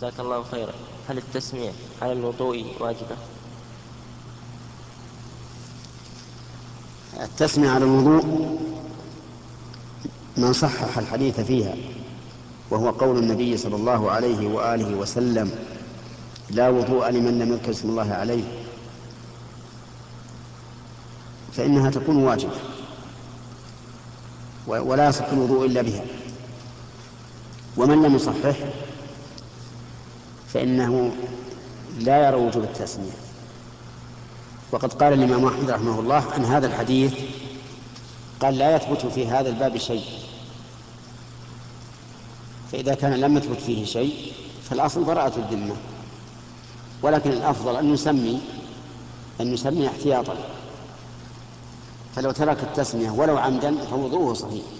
جزاك الله خيرا. هل التسميع على الوضوء واجبة؟ التسميع على الوضوء من صحح الحديث فيها، وهو قول النبي صلى الله عليه وآله وسلم: لا وضوء لمن لم يذكر اسم الله عليه، فإنها تكون واجبة ولا يصح الوضوء إلا بها. ومن لم يصحح فإنه لا يرى وجوب التسمية. وقد قال الإمام أحمد رحمه الله عن هذا الحديث، قال: لا يثبت في هذا الباب شيء. فإذا كان لم يثبت فيه شيء فالأصل براءة الذمة، ولكن الأفضل أن نسمي احتياطا، فلو ترك التسمية ولو عمدا فوضوءه صحيح.